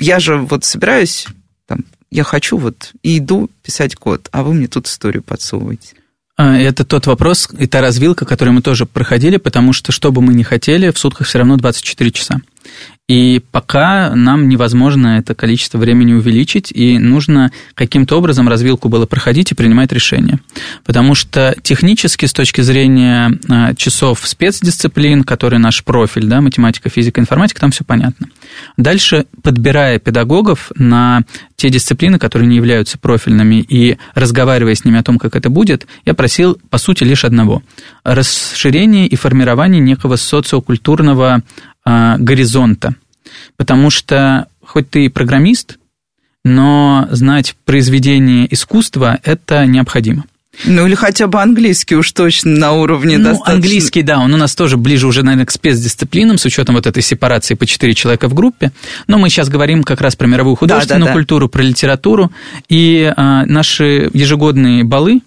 Я же вот собираюсь, там, я хочу вот и иду писать код, а вы мне тут историю подсовываете. Это тот вопрос и та развилка, которую мы тоже проходили, потому что, что бы мы ни хотели, в сутках все равно двадцать четыре часа. И пока нам невозможно это количество времени увеличить, и нужно каким-то образом развилку было проходить и принимать решение. Потому что технически, с точки зрения часов спецдисциплин, которые наш профиль, да, математика, физика, информатика, там все понятно. Дальше, подбирая педагогов на те дисциплины, которые не являются профильными, и разговаривая с ними о том, как это будет, я просил, по сути, лишь одного – расширение и формирование некого социокультурного горизонта, потому что хоть ты и программист, но знать произведение искусства – это необходимо. Ну, или хотя бы английский уж точно на уровне ну, достаточно. Английский, да, он у нас тоже ближе уже, наверное, к спецдисциплинам, с учетом вот этой сепарации по четыре человека в группе. Но мы сейчас говорим как раз про мировую художественную да, да, культуру, да. про литературу. И а, наши ежегодные балы,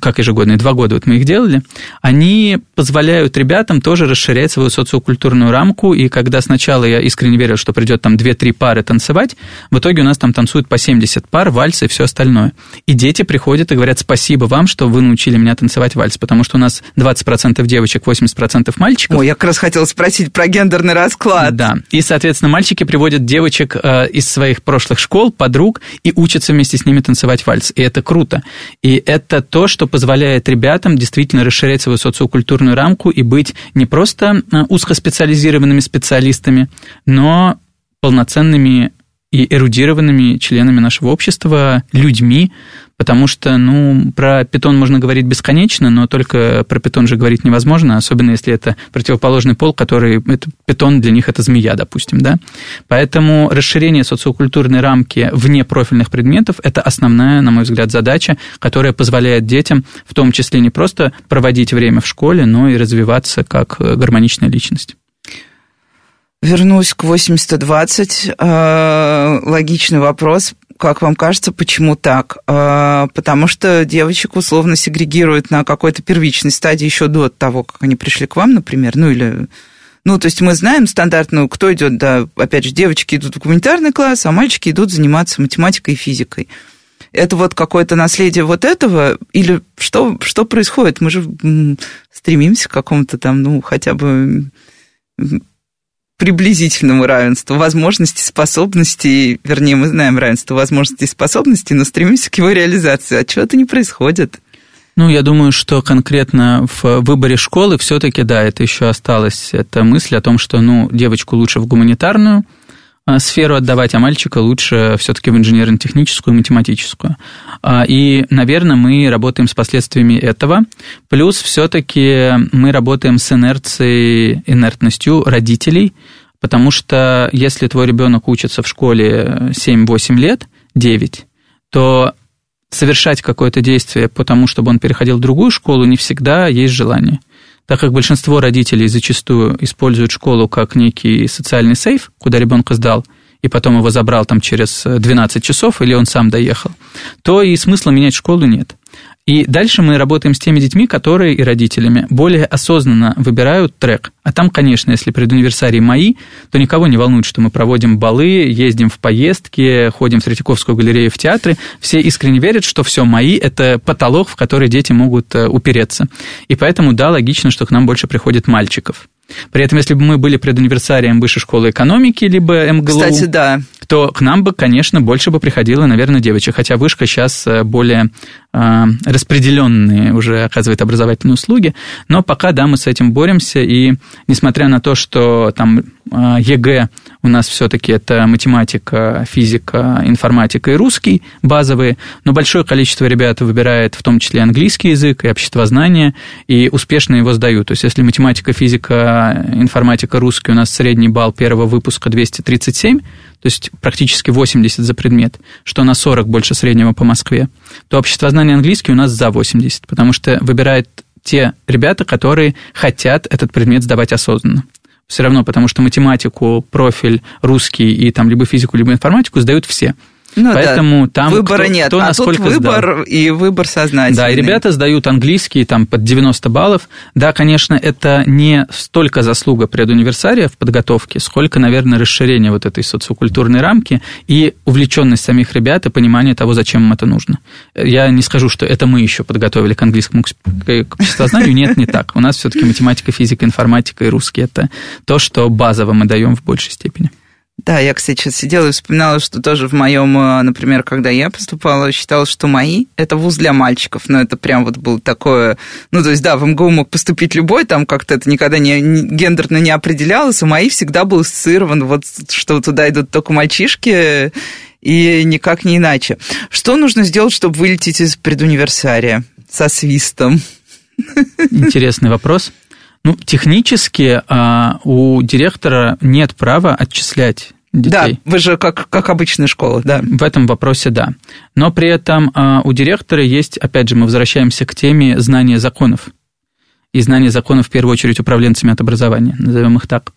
как ежегодные, два года вот мы их делали, они позволяют ребятам тоже расширять свою социокультурную рамку, и когда сначала я искренне верил, что придет там две-три пары танцевать, в итоге у нас там танцуют по семьдесят пар, вальс и все остальное. И дети приходят и говорят: спасибо вам, что вы научили меня танцевать вальс, потому что у нас двадцать процентов девочек, восемьдесят процентов мальчиков. Ой, я как раз хотела спросить про гендерный расклад. Да, и, соответственно, мальчики приводят девочек из своих прошлых школ, подруг, и учатся вместе с ними танцевать вальс, и это круто. И это то, что позволяет ребятам действительно расширять свою социокультурную рамку и быть не просто узкоспециализированными специалистами, но полноценными и эрудированными членами нашего общества, людьми, потому что, ну, про питон можно говорить бесконечно, но только про питон же говорить невозможно, особенно если это противоположный пол, который, это, питон для них это змея, допустим, да. Поэтому расширение социокультурной рамки вне профильных предметов – это основная, на мой взгляд, задача, которая позволяет детям, в том числе не просто проводить время в школе, но и развиваться как гармоничная личность. Вернусь к восемьдесят двадцать. Логичный вопрос. Как вам кажется, почему так? Потому что девочек условно сегрегируют на какой-то первичной стадии еще до того, как они пришли к вам, например. Ну, или... ну то есть мы знаем стандартную, кто идет, да, опять же, девочки идут в гуманитарный класс, а мальчики идут заниматься математикой и физикой. Это вот какое-то наследие вот этого? Или что, что происходит? Мы же стремимся к какому-то там, ну, хотя бы... приблизительному равенству возможностей, способностей, вернее, мы знаем равенство возможностей и способностей, но стремимся к его реализации. А чего это не происходит? Ну, я думаю, что конкретно в выборе школы все-таки, да, это еще осталась эта мысль о том, что, ну, девочку лучше в гуманитарную сферу отдавать, а мальчика лучше все-таки в инженерно-техническую и математическую. И, наверное, мы работаем с последствиями этого. Плюс все-таки мы работаем с инерцией, инертностью родителей, потому что если твой ребенок учится в школе семь-восемь лет, девять, то совершать какое-то действие по тому, чтобы он переходил в другую школу, не всегда есть желание. Так как большинство родителей зачастую используют школу как некий социальный сейф, куда ребенка сдал, и потом его забрал там через двенадцать часов, или он сам доехал, то и смысла менять школу нет. И дальше мы работаем с теми детьми, которые и родителями более осознанно выбирают трек. А там, конечно, если предуниверсарии мои, то никого не волнует, что мы проводим балы, ездим в поездки, ходим в Третьяковскую галерею, в театры. Все искренне верят, что все мои – это потолок, в который дети могут упереться. И поэтому, да, логично, что к нам больше приходит мальчиков. При этом, если бы мы были предуниверсарием Высшей школы экономики, либо эм гэ лу, кстати, да, то к нам бы, конечно, больше бы приходило, наверное, девочек. Хотя Вышка сейчас более э, распределенные уже оказывает образовательные услуги. Но пока, да, мы с этим боремся. И несмотря на то, что там э, ЕГЭ у нас все-таки это математика, физика, информатика и русский базовые, но большое количество ребят выбирает в том числе английский язык и обществознание, и успешно его сдают. То есть если математика, физика, информатика, русский, у нас средний балл первого выпуска двести тридцать семь, то есть практически восемьдесят за предмет, что на сорок больше среднего по Москве, то обществознание английский у нас за восемьдесят, потому что выбирают те ребята, которые хотят этот предмет сдавать осознанно. Все равно, потому что математику, профиль русский и там либо физику, либо информатику сдают все. Ну, поэтому да, там выбора кто, нет, кто а насколько тут выбор сдал. И выбор сознательный. Да, и ребята сдают английский там, под девяносто баллов. Да, конечно, это не столько заслуга предуниверсария в подготовке, сколько, наверное, расширение вот этой социокультурной рамки и увлеченность самих ребят и понимание того, зачем им это нужно. Я не скажу, что это мы еще подготовили к английскому к обществознанию. Нет, не так. У нас все-таки математика, физика, информатика и русский – это то, что базово мы даем в большей степени. Да, я, кстати, сейчас сидела и вспоминала, что тоже в моем, например, когда я поступала, считала, что мои – это вуз для мальчиков. Но это прям вот было такое... Ну, то есть, да, в эм гэ у мог поступить любой, там как-то это никогда не, гендерно не определялось, а мои всегда был ассоциирован, вот, что туда идут только мальчишки, и никак не иначе. Что нужно сделать, чтобы вылететь из предуниверсария со свистом? Интересный вопрос. Ну, технически а, у директора нет права отчислять детей. Да, вы же как, как обычная школа, да. В этом вопросе да. Но при этом у директора есть, опять же, мы возвращаемся к теме знания законов. И знания законов, в первую очередь, управленцами от образования, назовем их так.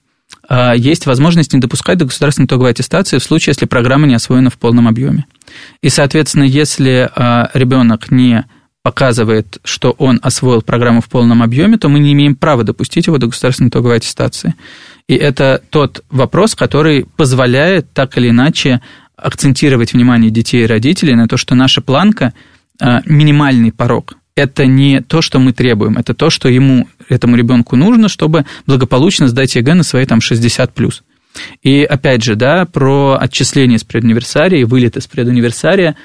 Есть возможность не допускать до государственной итоговой аттестации в случае, если программа не освоена в полном объеме. И, соответственно, если ребенок не показывает, что он освоил программу в полном объеме, то мы не имеем права допустить его до государственной итоговой аттестации. И это тот вопрос, который позволяет так или иначе акцентировать внимание детей и родителей на то, что наша планка – минимальный порог. Это не то, что мы требуем, это то, что ему, этому ребенку нужно, чтобы благополучно сдать ЕГЭ на свои там, шестьдесят плюс. И опять же, да, про отчисление с предуниверсария и вылеты с предуниверсария.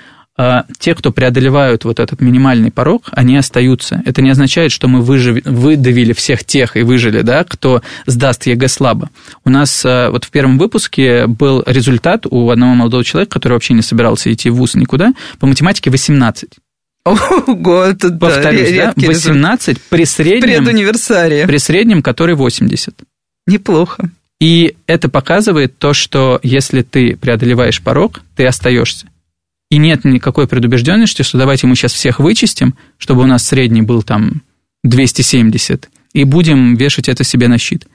Те, кто преодолевают вот этот минимальный порог, они остаются. Это не означает, что мы выжив... выдавили всех тех и выжили, да, кто сдаст ЕГЭ слабо. У нас вот в первом выпуске был результат у одного молодого человека, который вообще не собирался идти в вуз никуда, по математике восемнадцать. Ого, это да, повторюсь, да, восемнадцать при среднем, предуниверсария. При среднем, который восемьдесят. Неплохо. И это показывает то, что если ты преодолеваешь порог, ты остаешься. И нет никакой предубежденности, что давайте мы сейчас всех вычистим, чтобы у нас средний был там двести семьдесят, и будем вешать это себе на щит.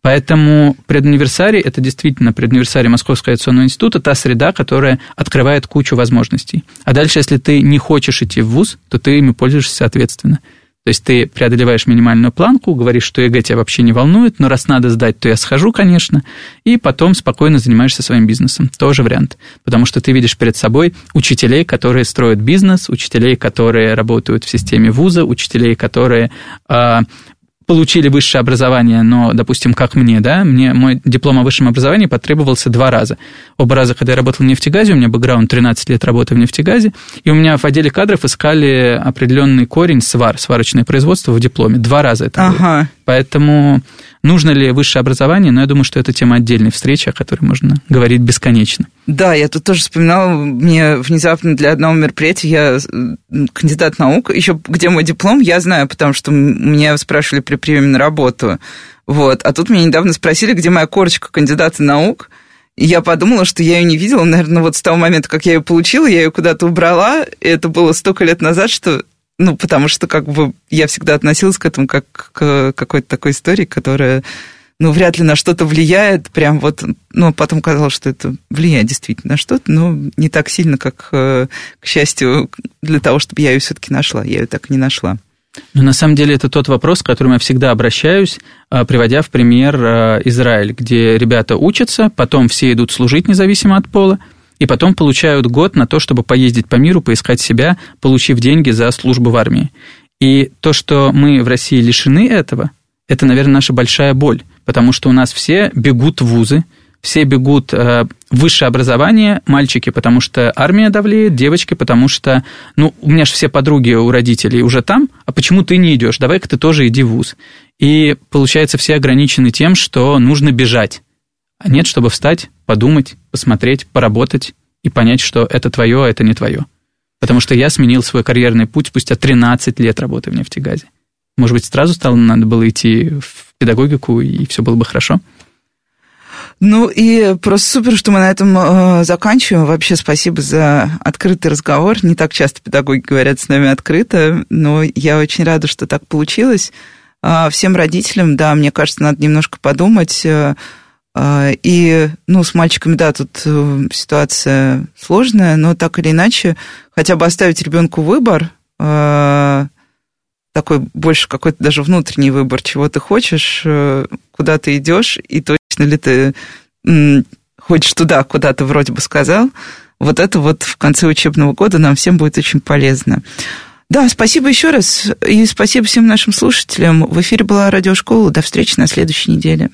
Поэтому предуниверсарий, это действительно предуниверсарий Московского авиационного института, та среда, которая открывает кучу возможностей. А дальше, если ты не хочешь идти в вуз, то ты ими пользуешься соответственно. То есть ты преодолеваешь минимальную планку, говоришь, что ЕГЭ тебя вообще не волнует, но раз надо сдать, то я схожу, конечно, и потом спокойно занимаешься своим бизнесом. Тоже вариант. Потому что ты видишь перед собой учителей, которые строят бизнес, учителей, которые работают в системе вуза, учителей, которые... получили высшее образование, но, допустим, как мне, да, мне мой диплом о высшем образовании потребовался два раза. Оба раза, когда я работал в нефтегазе, у меня бэкграунд тринадцать лет работы в нефтегазе, и у меня в отделе кадров искали определенный корень свар, сварочное производство в дипломе. Два раза это ага. было. Поэтому нужно ли высшее образование, но я думаю, что это тема отдельной встречи, о которой можно говорить бесконечно. Да, я тут тоже вспоминала, мне внезапно для одного мероприятия, я кандидат наук, еще где мой диплом, я знаю, потому что меня спрашивали при приеме на работу, вот, а тут меня недавно спросили, где моя корочка кандидата наук, и я подумала, что я ее не видела, наверное, вот с того момента, как я ее получила, я ее куда-то убрала, и это было столько лет назад, что... Ну, потому что как бы я всегда относилась к этому как к какой-то такой истории, которая, ну, вряд ли на что-то влияет. Прям вот, ну, потом казалось, что это влияет действительно на что-то, но не так сильно, как, к счастью, для того, чтобы я ее все-таки нашла. Я ее так и не нашла. Но на самом деле это тот вопрос, к которому я всегда обращаюсь, приводя в пример Израиль, где ребята учатся, потом все идут служить независимо от пола, и потом получают год на то, чтобы поездить по миру, поискать себя, получив деньги за службу в армии. И то, что мы в России лишены этого, это, наверное, наша большая боль, потому что у нас все бегут в вузы, все бегут в высшее образование, мальчики, потому что армия давлеет, девочки, потому что, ну, у меня же все подруги у родителей уже там, а почему ты не идешь? Давай-ка ты тоже иди в вуз. И, получается, все ограничены тем, что нужно бежать. А нет, чтобы встать, подумать, посмотреть, поработать и понять, что это твое, а это не твое. Потому что я сменил свой карьерный путь спустя тринадцать лет работы в нефтегазе. Может быть, сразу стало, надо было идти в педагогику, и все было бы хорошо? Ну и просто супер, что мы на этом э, заканчиваем. Вообще спасибо за открытый разговор. Не так часто педагоги говорят с нами открыто, но я очень рада, что так получилось. Э, всем родителям, да, мне кажется, надо немножко подумать. И, ну, с мальчиками, да, тут ситуация сложная, но так или иначе, хотя бы оставить ребенку выбор, такой больше какой-то даже внутренний выбор, чего ты хочешь, куда ты идешь, и точно ли ты хочешь туда, куда ты вроде бы сказал, вот это вот в конце учебного года нам всем будет очень полезно. Да, спасибо еще раз, и спасибо всем нашим слушателям. В эфире была Радиошкола. До встречи на следующей неделе.